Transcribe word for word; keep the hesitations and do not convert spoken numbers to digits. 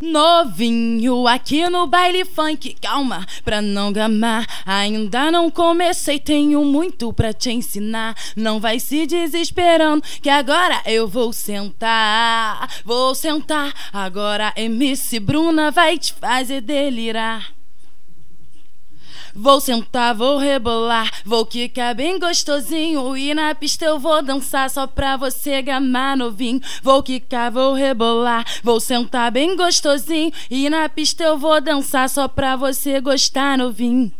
Novinho aqui no baile funk, calma pra não gamar. Ainda não comecei, tenho muito pra te ensinar. Não vai se desesperando que agora eu vou sentar. Vou sentar, agora M C Bruna vai te fazer delirar. Vou sentar, vou rebolar, vou quicar bem gostosinho e na pista eu vou dançar só pra você gamar, novinho. Vou quicar, vou rebolar, vou sentar bem gostosinho e na pista eu vou dançar só pra você gostar, novinho.